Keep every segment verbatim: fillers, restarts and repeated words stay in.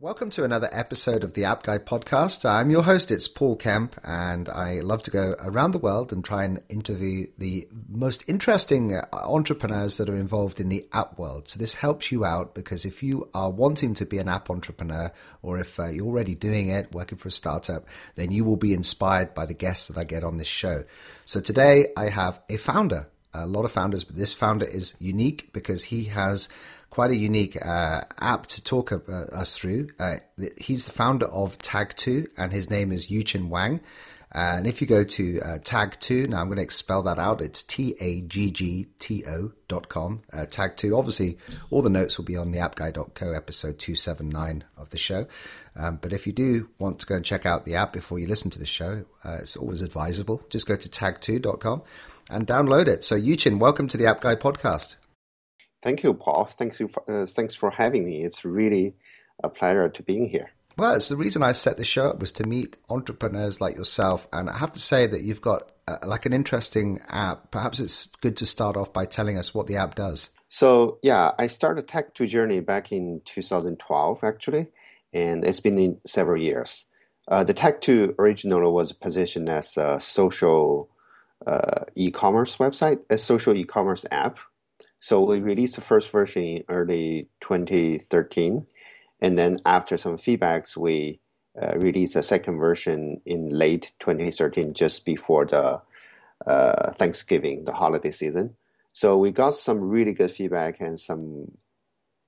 Welcome to another episode of the App Guy podcast. I'm your host, it's Paul Kemp, and I love to go around the world and try and interview the most interesting entrepreneurs that are involved in the app world. So this helps you out because if you are wanting to be an app entrepreneur, or if uh, you're already doing it, working for a startup, then you will be inspired by the guests that I get on this show. So today I have a founder, a lot of founders, but this founder is unique because he has quite a unique uh, app to talk uh, us through. Uh, he's the founder of Tag two, and his name is Yuchen Wang. And if you go to uh, Tag two, now I'm going to spell that out. It's T A G G T O dot com, uh, Tag two. Obviously, all the notes will be on the app guy dot co episode two seventy-nine of the show. Um, but if you do want to go and check out the app before you listen to the show, uh, it's always advisable. Just go to tag two dot com and download it. So Yuchen, welcome to the App Guy podcast. Thank you, Paul. Thanks you. For, uh, thanks for having me. It's really a pleasure to be here. Well, it's the reason I set the show up was to meet entrepreneurs like yourself. And I have to say that you've got uh, like an interesting app. Perhaps it's good to start off by telling us what the app does. So, yeah, I started Tag two journey back in two thousand twelve, actually, and it's been in several years. Uh, the Tag two originally was positioned as a social uh, e-commerce website, a social e-commerce app. So we released the first version in early twenty thirteen, and then after some feedbacks, we uh, released a second version in late twenty thirteen, just before the uh, Thanksgiving, the holiday season. So we got some really good feedback and some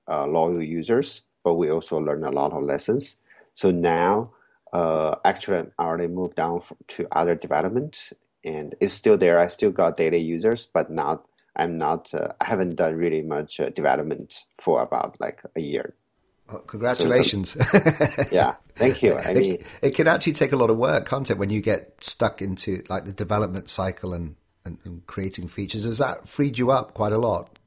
uh, loyal users, but we also learned a lot of lessons. So now, uh, actually, I already moved down to other development, and it's still there. I still got daily users, but not I'm not. Uh, I haven't done really much uh, development for about like a year. Oh, congratulations! So, so, yeah, thank you. I it, mean, it can actually take a lot of work, can't it? When you get stuck into like the development cycle and, and, and creating features, has that freed you up quite a lot?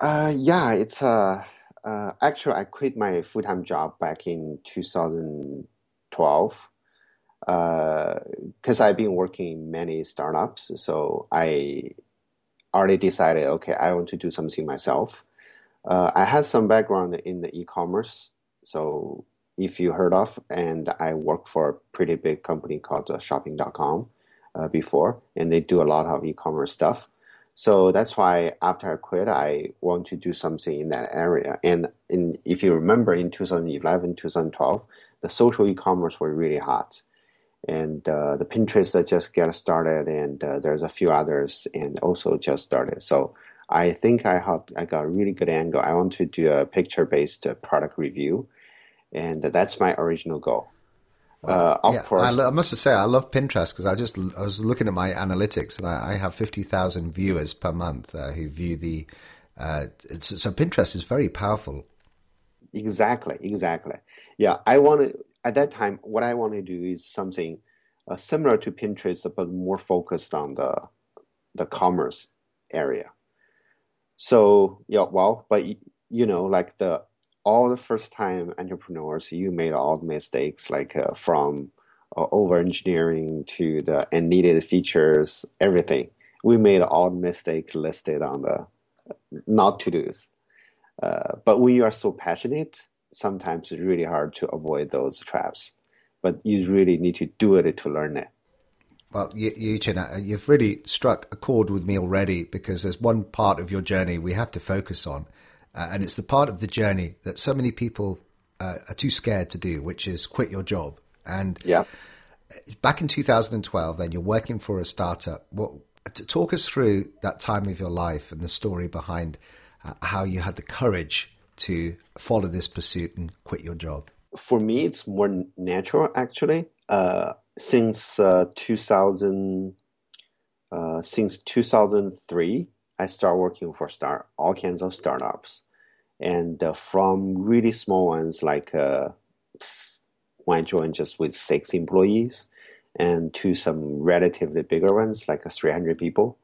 Uh, yeah, it's uh, uh, actually I quit my full-time job back in two thousand twelve because uh, I've been working in many startups, so I. already decided, okay, I want to do something myself. Uh, I had some background in the e-commerce, so if you heard of, and I worked for a pretty big company called uh, Shopping dot com uh, before, and they do a lot of e-commerce stuff. So that's why after I quit, I want to do something in that area. And in, if you remember, in two thousand eleven, two thousand twelve, the social e-commerce were really hot. And uh, the Pinterest that just got started, and uh, there's a few others, and also just started. So I think I have I got a really good angle. I want to do a picture-based product review, and that's my original goal. Uh, of yeah, course, I, lo- I must say I love Pinterest because I just I was looking at my analytics, and I, I have fifty thousand viewers per month uh, who view the. Uh, it's, so Pinterest is very powerful. Exactly, exactly. Yeah, I want to. At that time, what I want to do is something uh, similar to Pinterest, but more focused on the the commerce area. So yeah, well, but you know, like the all the first time entrepreneurs, you made all the mistakes, like uh, from uh, over engineering to the unneeded features, everything. We made all the mistakes listed on the not to do's. Uh, but when you are so passionate, sometimes it's really hard to avoid those traps, but you really need to do it to learn it. Well, Yuchen, you've really struck a chord with me already because there's one part of your journey we have to focus on, uh, and it's the part of the journey that so many people uh, are too scared to do, which is quit your job. And yeah. Back in two thousand twelve, then you're working for a startup. What, talk us through that time of your life and the story behind uh, how you had the courage to follow this pursuit and quit your job? For me, it's more natural, actually. Uh, since uh, two thousand, uh, since two thousand three, I started working for start all kinds of startups, and uh, from really small ones, like uh, when I joined just with six employees, and to some relatively bigger ones, like uh, three hundred people.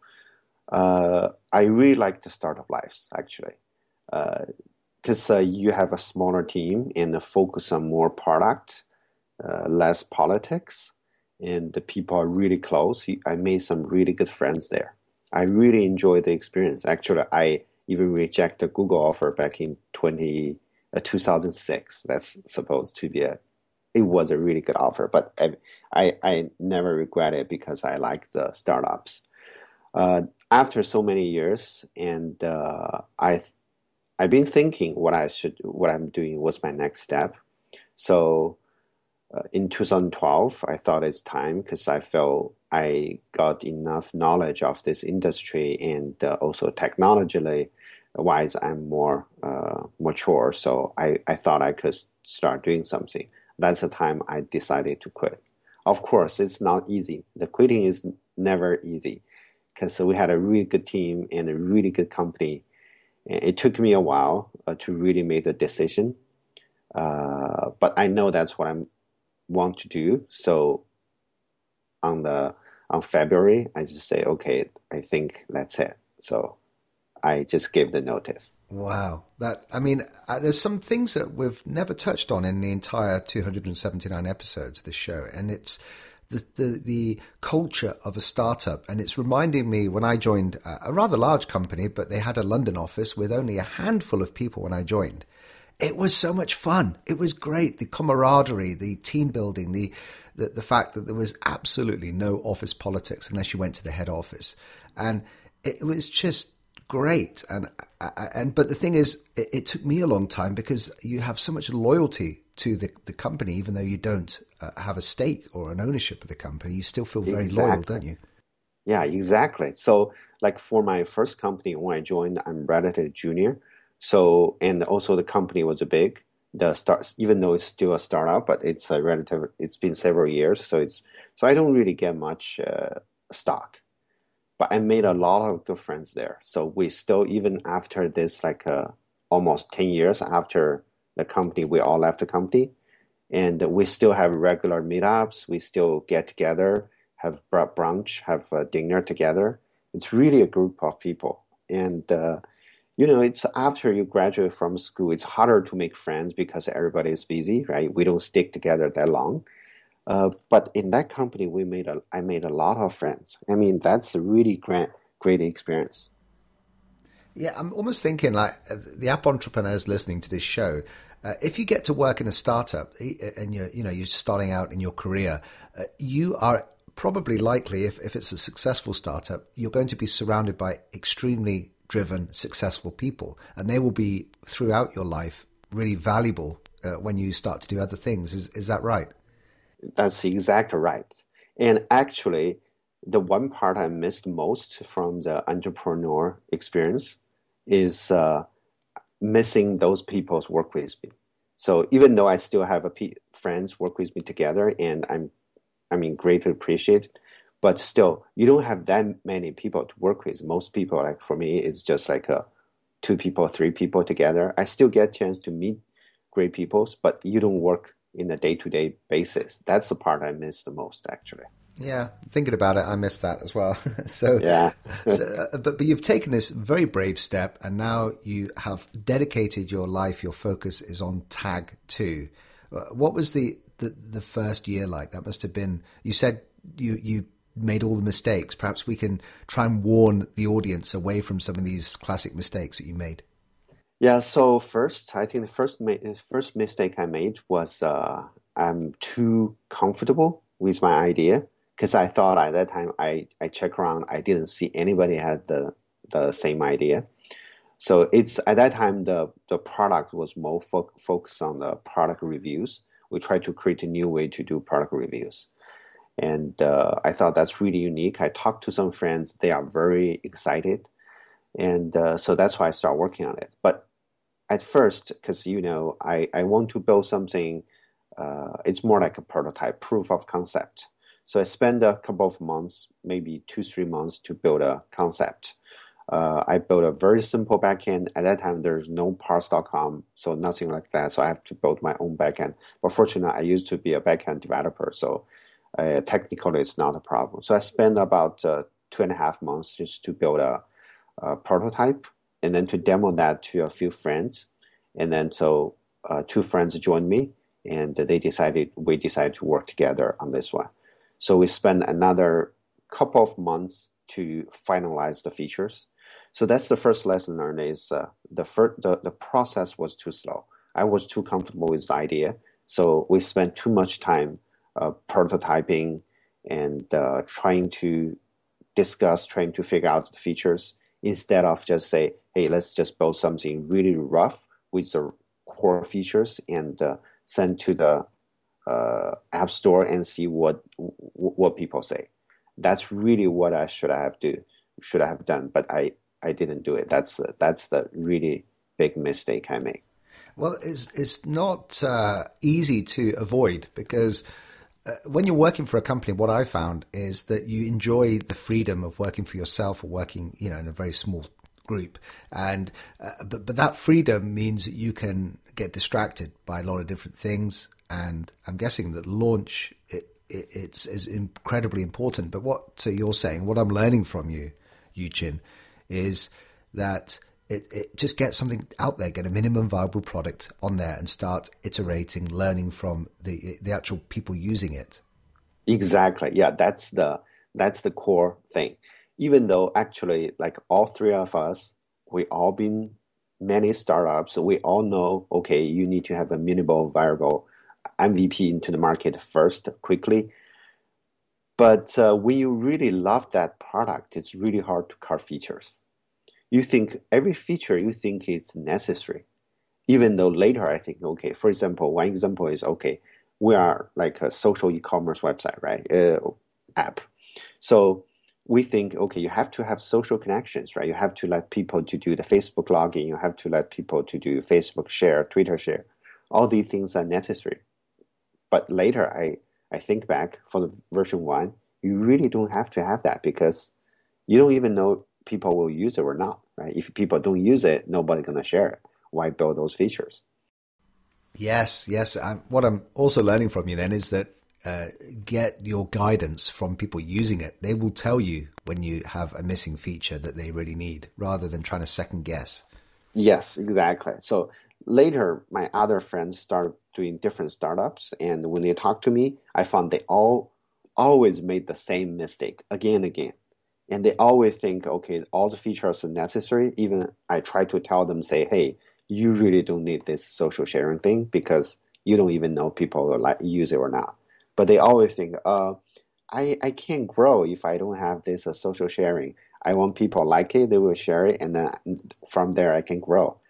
Uh, I really like the startup lives, actually. Uh, Because uh, you have a smaller team and focus on more product, uh, less politics, and the people are really close. I made some really good friends there. I really enjoyed the experience. Actually, I even rejected the Google offer back in 20, uh, two thousand six. That's supposed to be a, it was a really good offer, but I I, I never regret it because I like the startups. Uh, after so many years, and uh, I th- I've been thinking what I should, what I'm doing, what's my next step. So uh, in two thousand twelve, I thought it's time because I felt I got enough knowledge of this industry, and uh, also technologically wise, I'm more uh, mature. So I, I thought I could start doing something. That's the time I decided to quit. Of course, it's not easy. The quitting is never easy because we had a really good team and a really good company. It took me a while uh, to really make the decision, uh, but I know that's what I want to do. So on the on February, I just say, okay, I think that's it. So I just gave the notice. Wow. That I mean, there's some things that we've never touched on in the entire two hundred seventy-nine episodes of this show, and it's the the, the culture of a startup. And it's reminding me when I joined a, a rather large company, but they had a London office with only a handful of people when I joined. It was so much fun. It was great. The camaraderie, the team building, the the, the fact that there was absolutely no office politics unless you went to the head office, and it was just great. And and but the thing is, it, it took me a long time because you have so much loyalty to the, the company, even though you don't uh, have a stake or an ownership of the company, you still feel very exactly. loyal, don't you? Yeah, exactly. So like for my first company, when I joined, I'm relatively junior. So, and also the company was a big, the start, even though it's still a startup, but it's a relative, it's been several years. So it's, so I don't really get much uh, stock, but I made a lot of good friends there. So we still, even after this, like uh, almost ten years after the company, we all left the company, and we still have regular meetups. We still get together, have brunch, have a dinner together. It's really a group of people. And, uh, you know, it's after you graduate from school, it's harder to make friends because everybody is busy, right? We don't stick together that long. Uh, but in that company, we made a, I made a lot of friends. I mean, that's a really great, great experience. Yeah, I'm almost thinking like the app entrepreneurs listening to this show. Uh, if you get to work in a startup and you're, you know, you're starting out in your career, uh, you are probably likely, if, if it's a successful startup, you're going to be surrounded by extremely driven, successful people, and they will be throughout your life really valuable uh, when you start to do other things. Is is that right? That's exactly right. And actually, the one part I missed most from the entrepreneur experience is uh, missing those people's work with me. So even though I still have a p- friends work with me together, and I'm, I mean, greatly appreciate, but still, you don't have that many people to work with. Most people, like for me, it's just like a, two people, three people together. I still get a chance to meet great people, but you don't work in a day-to-day basis. That's the part I miss the most, actually. Yeah, thinking about it, I missed that as well. so, yeah. so, but but you've taken this very brave step, and now you have dedicated your life. Your focus is on Tag two. What was the, the the first year like? That must have been. You said you you made all the mistakes. Perhaps we can try and warn the audience away from some of these classic mistakes that you made. Yeah. So first, I think the first ma- first mistake I made was uh, I'm too comfortable with my idea. Because I thought at that time, I, I checked around, I didn't see anybody had the the same idea. So it's at that time, the, the product was more fo- focused on the product reviews. We tried to create a new way to do product reviews. And uh, I thought that's really unique. I talked to some friends, they are very excited. And uh, so that's why I started working on it. But at first, because, you know, I, I want to build something, uh, it's more like a prototype, proof of concept. So I spent a couple of months, maybe two, three months to build a concept. Uh, I built a very simple backend. At that time, there's no parse dot com, so nothing like that. So I have to build my own backend. But fortunately, I used to be a backend developer, so uh, technically it's not a problem. So I spent about uh, two and a half months just to build a, a prototype and then to demo that to a few friends. And then so uh, two friends joined me, and they decided we decided to work together on this one. So we spent another couple of months to finalize the features. So that's the first lesson learned is uh, the, fir- the the process was too slow. I was too comfortable with the idea. So we spent too much time uh, prototyping and uh, trying to discuss, trying to figure out the features, instead of just say, hey, let's just build something really rough with the core features and uh, send to the uh, App Store and see what what people say. That's really what I should have do, should I have done, but I, I didn't do it. That's the, that's the really big mistake I make. Well, it's it's not uh, easy to avoid, because uh, when you're working for a company, what I found is that you enjoy the freedom of working for yourself or working, you know, in a very small group, and uh, but but that freedom means that you can get distracted by a lot of different things. And I'm guessing that launch it, it it's is incredibly important. But what you're saying, what I'm learning from you, Yuchen, is that. It, it just get something out there, get a minimum viable product on there, and start iterating, learning from the the actual people using it. Exactly. Yeah, that's the that's the core thing. Even though actually, like all three of us, we all been many startups, so we all know, okay, you need to have a minimal viable M V P into the market first, quickly. But uh, when you really love that product, it's really hard to carve features. You think every feature you think is necessary, even though later I think, okay, for example, one example is, okay, we are like a social e-commerce website, right, uh, app. So we think, okay, you have to have social connections, right? You have to let people to do the Facebook login. You have to let people to do Facebook share, Twitter share. All these things are necessary. But later I, I think back for the version one, you really don't have to have that, because you don't even know people will use it or not, right? If people don't use it, nobody's going to share it. Why build those features? Yes, yes. I'm, what I'm also learning from you then is that uh, get your guidance from people using it. They will tell you when you have a missing feature that they really need, rather than trying to second guess. Yes, exactly. So later, my other friends started doing different startups, and when they talked to me, I found they all always made the same mistake again and again. And they always think, okay, all the features are necessary. Even I try to tell them, say, hey, you really don't need this social sharing thing, because you don't even know people will like use it or not. But they always think, uh, I, I can't grow if I don't have this uh, social sharing. I want people like it, they will share it, and then from there I can grow.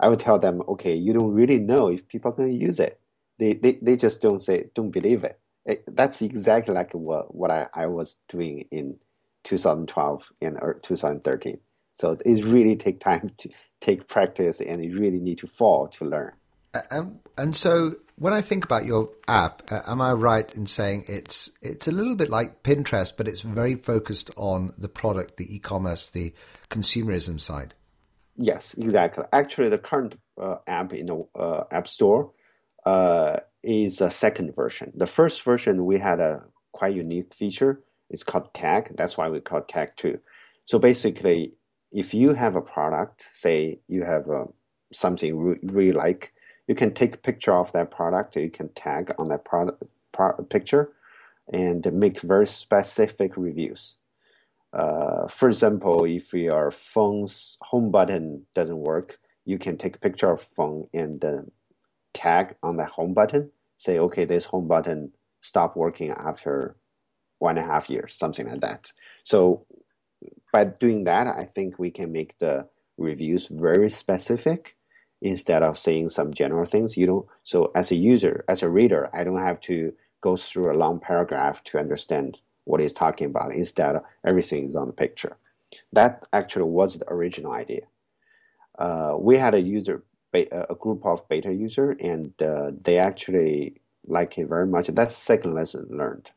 I would tell them, okay, you don't really know if people can use it. They they, they just don't say, don't believe it. it that's exactly like what, what I, I was doing in two thousand twelve and or two thousand thirteen. So it really take time to take practice, and you really need to fall to learn. And, and so when I think about your app, uh, am I right in saying it's it's a little bit like Pinterest, but it's very focused on the product, the e-commerce, the consumerism side? Yes, exactly. Actually, the current uh, app in the uh, App Store uh, is a second version. The first version, we had a quite unique feature. It's called Tag. That's why we call it Tag two. So basically, if you have a product, say you have uh, something re- really like, you can take a picture of that product. You can tag on that product pro- picture and make very specific reviews. Uh, for example, if your phone's home button doesn't work, you can take a picture of phone and uh, tag on that home button. Say, okay, this home button stopped working after one and a half years, something like that. So by doing that, I think we can make the reviews very specific instead of saying some general things. You know, so as a user, as a reader, I don't have to go through a long paragraph to understand what he's talking about. Instead, everything is on the picture. That actually was the original idea. Uh, we had a user, a group of beta users, and uh, they actually like it very much. That's the second lesson learned.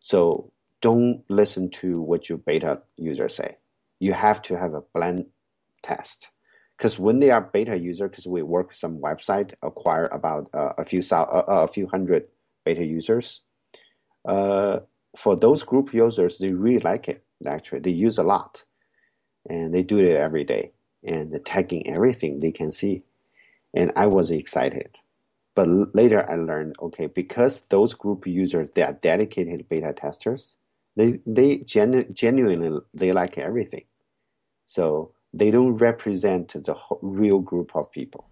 So don't listen to what your beta users say. You have to have a blend test. Because when they are beta users, because we work with some website, acquire about uh, a few uh, a few hundred beta users. Uh, for those group users, they really like it, actually. They use a lot. And they do it every day. And they're tagging everything they can see. And I was excited. But later I learned, okay, because those group users, they are dedicated beta testers, they they genu- genuinely, they like everything. So they don't represent the whole, real group of people.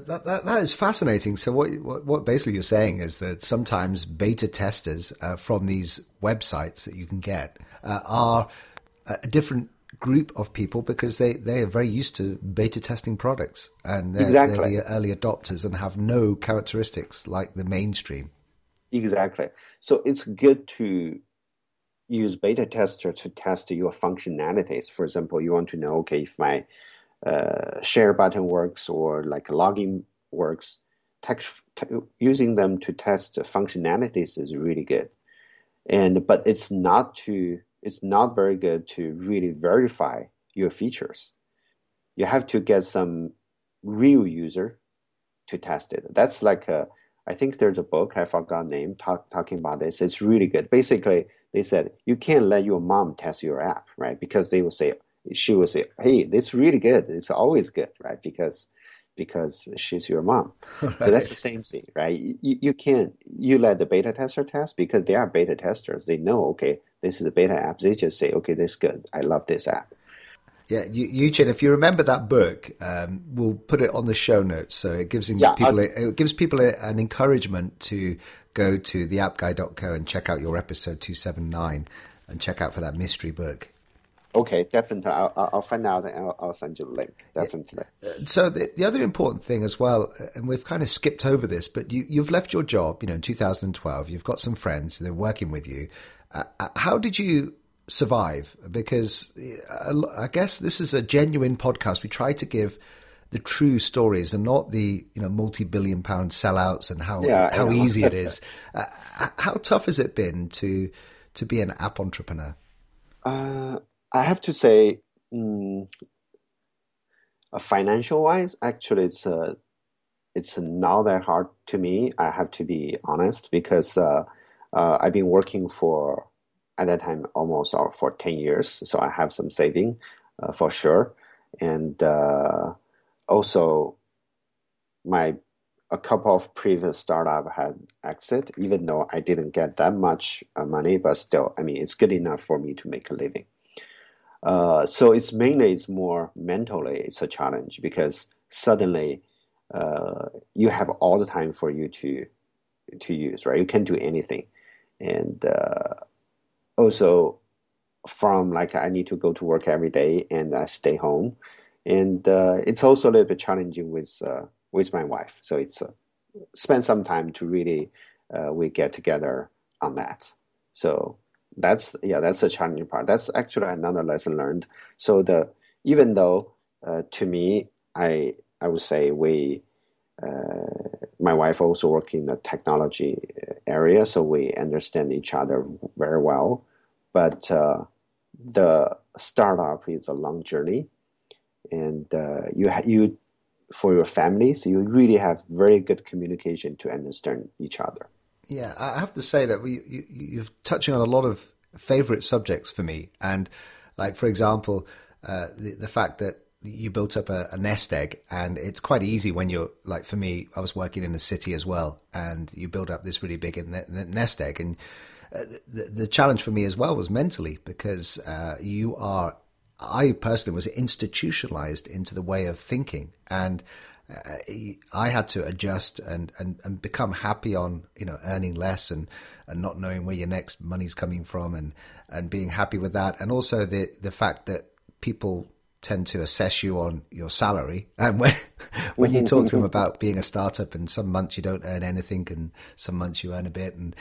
That, that that is fascinating. So what what, what basically you're saying is that sometimes beta testers uh, from these websites that you can get uh, are a different group of people because they, they are very used to beta testing products and they're, exactly. they're the early adopters and have no characteristics like the mainstream. Exactly. So it's good to use beta tester to test your functionalities. For example, you want to know, okay, if my Uh, share button works or like login works, text, te- using them to test functionalities is really good. And but it's not to it's not very good to really verify your features. You have to get some real user to test it. That's like a, I think there's a book, I forgot the name, talk, talking about this. It's really good. Basically, they said you can't let your mom test your app, right? Because they will say, she will say, "Hey, this is really good. It's always good, right? Because, because she's your mom." Right. So that's the same thing, right? You you can't you let the beta tester test because they are beta testers. They know, okay, this is a beta app. They just say, "Okay, this is good. I love this app." Yeah, Yuchen, if you remember that book, um, we'll put it on the show notes. So it gives yeah, people I'll... it gives people an encouragement to go to the app guy dot co and check out your episode two seventy-nine and check out for that mystery book. Okay, definitely. I'll, I'll find out and I'll, I'll send you a link, definitely. So the, the other important thing as well, and we've kind of skipped over this, but you, you've left your job, you know, in two thousand twelve. You've got some friends, they're working with you. Uh, how did you survive? Because I guess this is a genuine podcast. We try to give the true stories and not the, you know, multi-billion pound sellouts and how yeah, how easy it is. Uh, how tough has it been to, to be an app entrepreneur? Uh I have to say, um, financial-wise, actually, it's uh, it's not that hard to me. I have to be honest because uh, uh, I've been working for, at that time, almost uh, for ten years. So I have some saving uh, for sure. And uh, also, my a couple of previous startups had exit, even though I didn't get that much uh, money. But still, I mean, it's good enough for me to make a living. Uh, so it's mainly, it's more mentally, it's a challenge because suddenly uh, you have all the time for you to to use, right? You can do anything. And uh, also from like I need to go to work every day and I stay home. And uh, it's also a little bit challenging with uh, with my wife. So it's uh, spend some time to really uh, we get together on that. So That's yeah, that's the challenging part. That's actually another lesson learned. So the even though uh, to me, I I would say we, uh, my wife also work in the technology area, so we understand each other very well. But uh, the startup is a long journey, and uh, you ha- you for your families, you really have very good communication to understand each other. Yeah, I have to say that we, you, you're touching on a lot of favorite subjects for me. And like, for example, uh, the, the fact that you built up a, a nest egg and it's quite easy when you're like, for me, I was working in the city as well. And you build up this really big nest egg. And uh, the, the challenge for me as well was mentally because uh, you are, I personally was institutionalized into the way of thinking and Uh, I had to adjust and, and, and become happy on, you know, earning less and, and not knowing where your next money's coming from and, and being happy with that. And also the, the fact that people tend to assess you on your salary. And when, when you talk to them about being a startup and some months you don't earn anything and some months you earn a bit and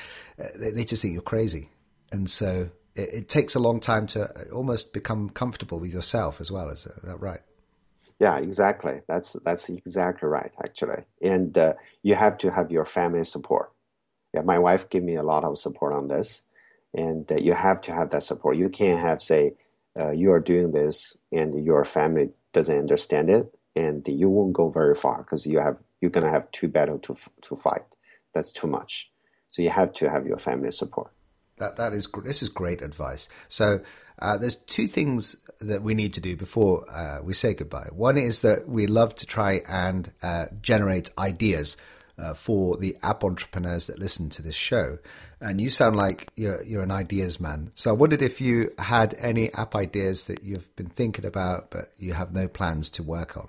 they, they just think you're crazy. And so it, it takes a long time to almost become comfortable with yourself as well. Is that right? Yeah, exactly. That's that's exactly right, actually. And uh, you have to have your family support. Yeah, my wife gave me a lot of support on this, and uh, you have to have that support. You can't have say uh, you are doing this and your family doesn't understand it, and you won't go very far because you have you're gonna have two battles to to fight. That's too much. So you have to have your family support. That that is this is great advice. So uh, there's two things that we need to do before uh, we say goodbye. One is that we love to try and uh, generate ideas uh, for the app entrepreneurs that listen to this show. And you sound like you're, you're an ideas man. So I wondered if you had any app ideas that you've been thinking about, but you have no plans to work on.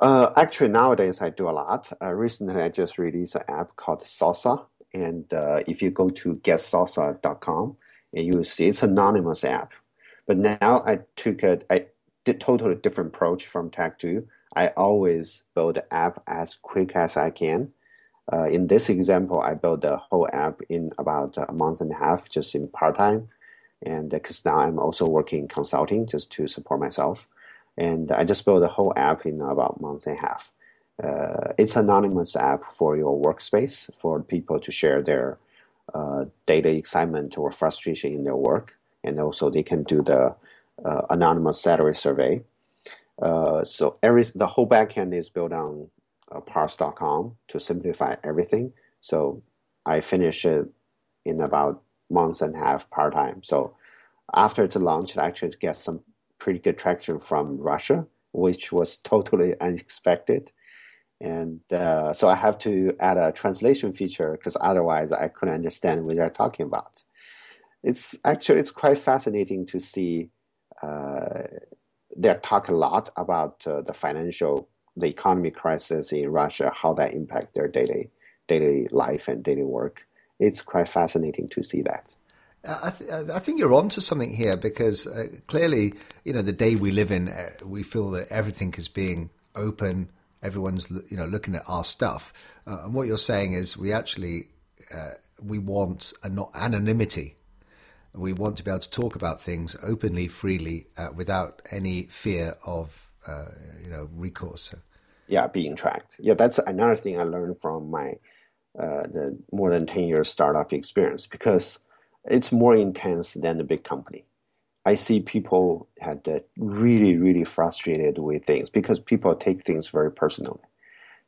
Uh, actually, nowadays I do a lot. Uh, recently, I just released an app called Salsa, and uh, if you go to get salsa dot com, and you will see it's an anonymous app. But now I took a I did totally different approach from Tag two. I always build an app as quick as I can. Uh, in this example, I built the whole app in about a month and a half, just in part-time, and because now I'm also working in consulting just to support myself. And I just built the whole app in about a month and a half. Uh, it's an anonymous app for your workspace, for people to share their uh, daily excitement or frustration in their work. And also they can do the uh, anonymous salary survey. Uh, so every the whole backend is built on uh, parse dot com to simplify everything. So I finished it in about a month and a half part-time. So after it's launched, I actually get some pretty good traction from Russia, which was totally unexpected. And uh, so I have to add a translation feature because otherwise I couldn't understand what they're talking about. It's actually, it's quite fascinating to see uh, they talk a lot about uh, the financial, the economy crisis in Russia, how that impacts their daily daily life and daily work. It's quite fascinating to see that. I, th- I think you're onto something here because uh, clearly, you know, the day we live in, uh, we feel that everything is being open. Everyone's, you know, looking at our stuff. Uh, and what you're saying is we actually, uh, we want an- anonymity. We want to be able to talk about things openly, freely, uh, without any fear of, uh, you know, recourse. Yeah, being tracked. Yeah, that's another thing I learned from my uh, the more than ten year startup experience because it's more intense than the big company. I see people had uh, really, really frustrated with things because people take things very personally.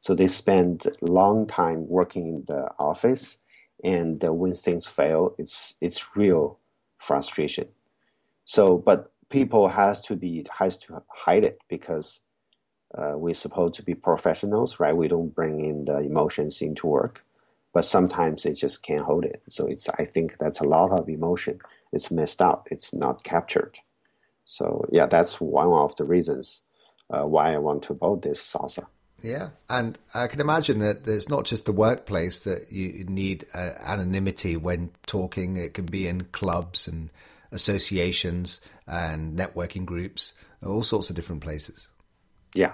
So they spend long time working in the office, and uh, when things fail, it's it's real frustration. So, but people has to be has to hide it because uh, we're supposed to be professionals, right? We don't bring in the emotions into work. But sometimes they just can't hold it. So it's I think that's a lot of emotion. It's messed up. It's not captured. So yeah, that's one of the reasons uh, why I want to build this Salsa. Yeah, and I can imagine that it's not just the workplace that you need uh, anonymity when talking. It can be in clubs and associations and networking groups, all sorts of different places. Yeah.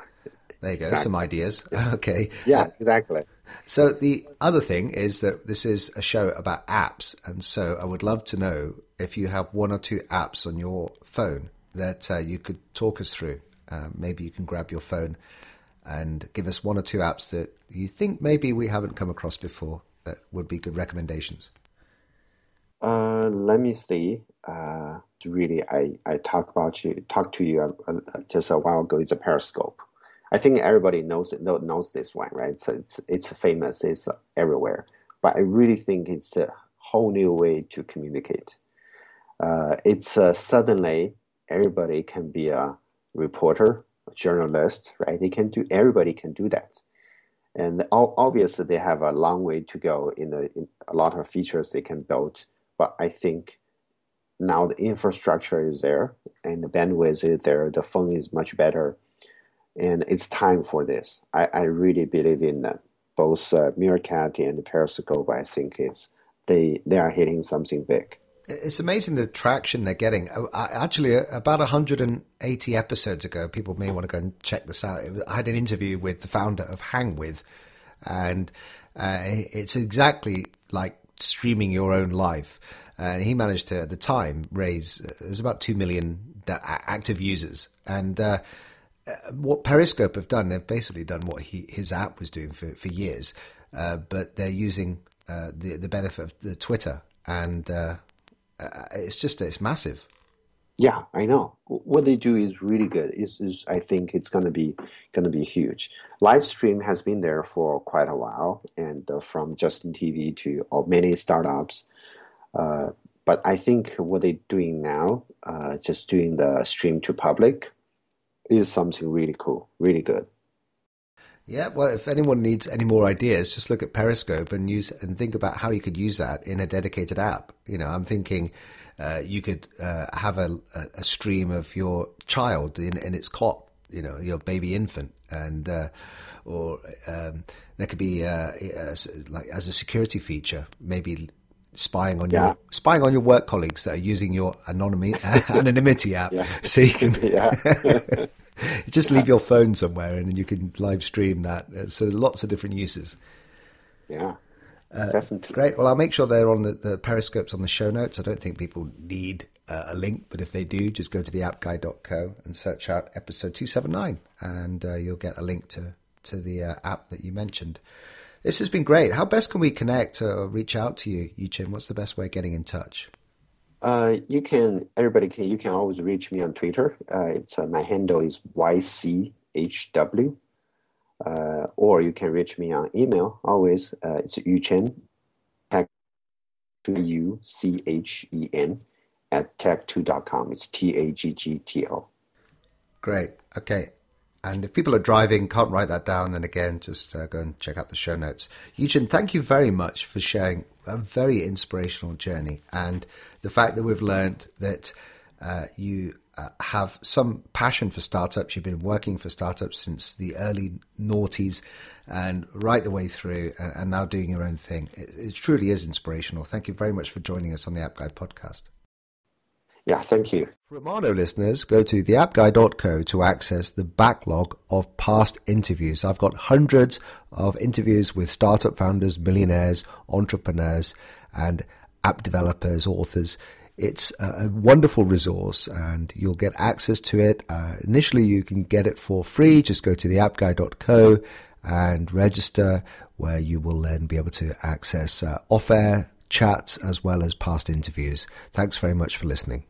There you go. Exactly. Some ideas. Okay. Yeah, exactly. So the other thing is that this is a show about apps. And so I would love to know if you have one or two apps on your phone that uh, you could talk us through. Uh, maybe you can grab your phone and give us one or two apps that you think maybe we haven't come across before that would be good recommendations. Uh, let me see. Uh, really, I, I talked about you, talked to you just a while ago. It's a Periscope. I think everybody knows it, knows this one, right? So it's it's famous, it's everywhere. But I really think it's a whole new way to communicate. Uh, it's uh, suddenly everybody can be a reporter, a journalist, right? They can do everybody can do that, and obviously they have a long way to go in a, in a lot of features they can build. But I think now the infrastructure is there and the bandwidth is there. The phone is much better. And it's time for this. I, I really believe in them. Both uh, Meerkat and Periscope, I think it's they they are hitting something big. It's amazing the traction they're getting. I, actually, about one hundred eighty episodes ago, people may want to go and check this out. I had an interview with the founder of Hang With, and uh, it's exactly like streaming your own life. And uh, he managed to, at the time, raise uh, there's about two million active users. And Uh, Uh, what Periscope have done, they've basically done what he, his app was doing for, for years, uh, but they're using uh, the, the benefit of the Twitter, and uh, uh, it's just, it's massive. Yeah, I know. What they do is really good. It's, it's, I think it's going to be going to be huge. Live stream has been there for quite a while, and uh, from Justin T V to uh, many startups, uh, but I think what they're doing now, uh, just doing the stream to public, is something really cool, really good. Yeah, well, if anyone needs any more ideas, just look at Periscope and use and think about how you could use that in a dedicated app. You know, I'm thinking uh, you could uh, have a, a stream of your child in, in its cot, you know, your baby infant, and uh, or um, there could be uh, like as a security feature, maybe spying on yeah. your spying on your work colleagues that are using your anonymity anonymity app, yeah. so you can yeah. just leave yeah. your phone somewhere and then you can live stream that. So lots of different uses. Yeah. Uh, Definitely. Great. Well, I'll make sure they're on the, the Periscopes on the show notes. I don't think people need uh, a link, but if they do, just go to the app guy dot co and search out episode two seventy-nine, and uh, you'll get a link to, to the uh, app that you mentioned. This has been great. How best can we connect or reach out to you, Yuchen? What's the best way of getting in touch? Uh, you can, everybody can, you can always reach me on Twitter. Uh, it's uh, my handle is Y C H W. Uh, or you can reach me on email always. Uh, it's Yuchen, tag two U C H E N at tag two dot com. It's T A G G T O. Great. Okay. And if people are driving, can't write that down, then again, just uh, go and check out the show notes. Yuchen, thank you very much for sharing a very inspirational journey, and the fact that we've learned that uh, you. Uh, have some passion for startups. You've been working for startups since the early noughties and right the way through, and, and now doing your own thing. It, it truly is inspirational. Thank you very much for joining us on the App Guy podcast. Yeah, thank you. Romano listeners, go to the app guy dot co to access the backlog of past interviews. I've got hundreds of interviews with startup founders, millionaires, entrepreneurs, and app developers, authors. It's a wonderful resource and you'll get access to it. Uh, initially, you can get it for free. Just go to the app guy dot co and register, where you will then be able to access uh, off-air chats as well as past interviews. Thanks very much for listening.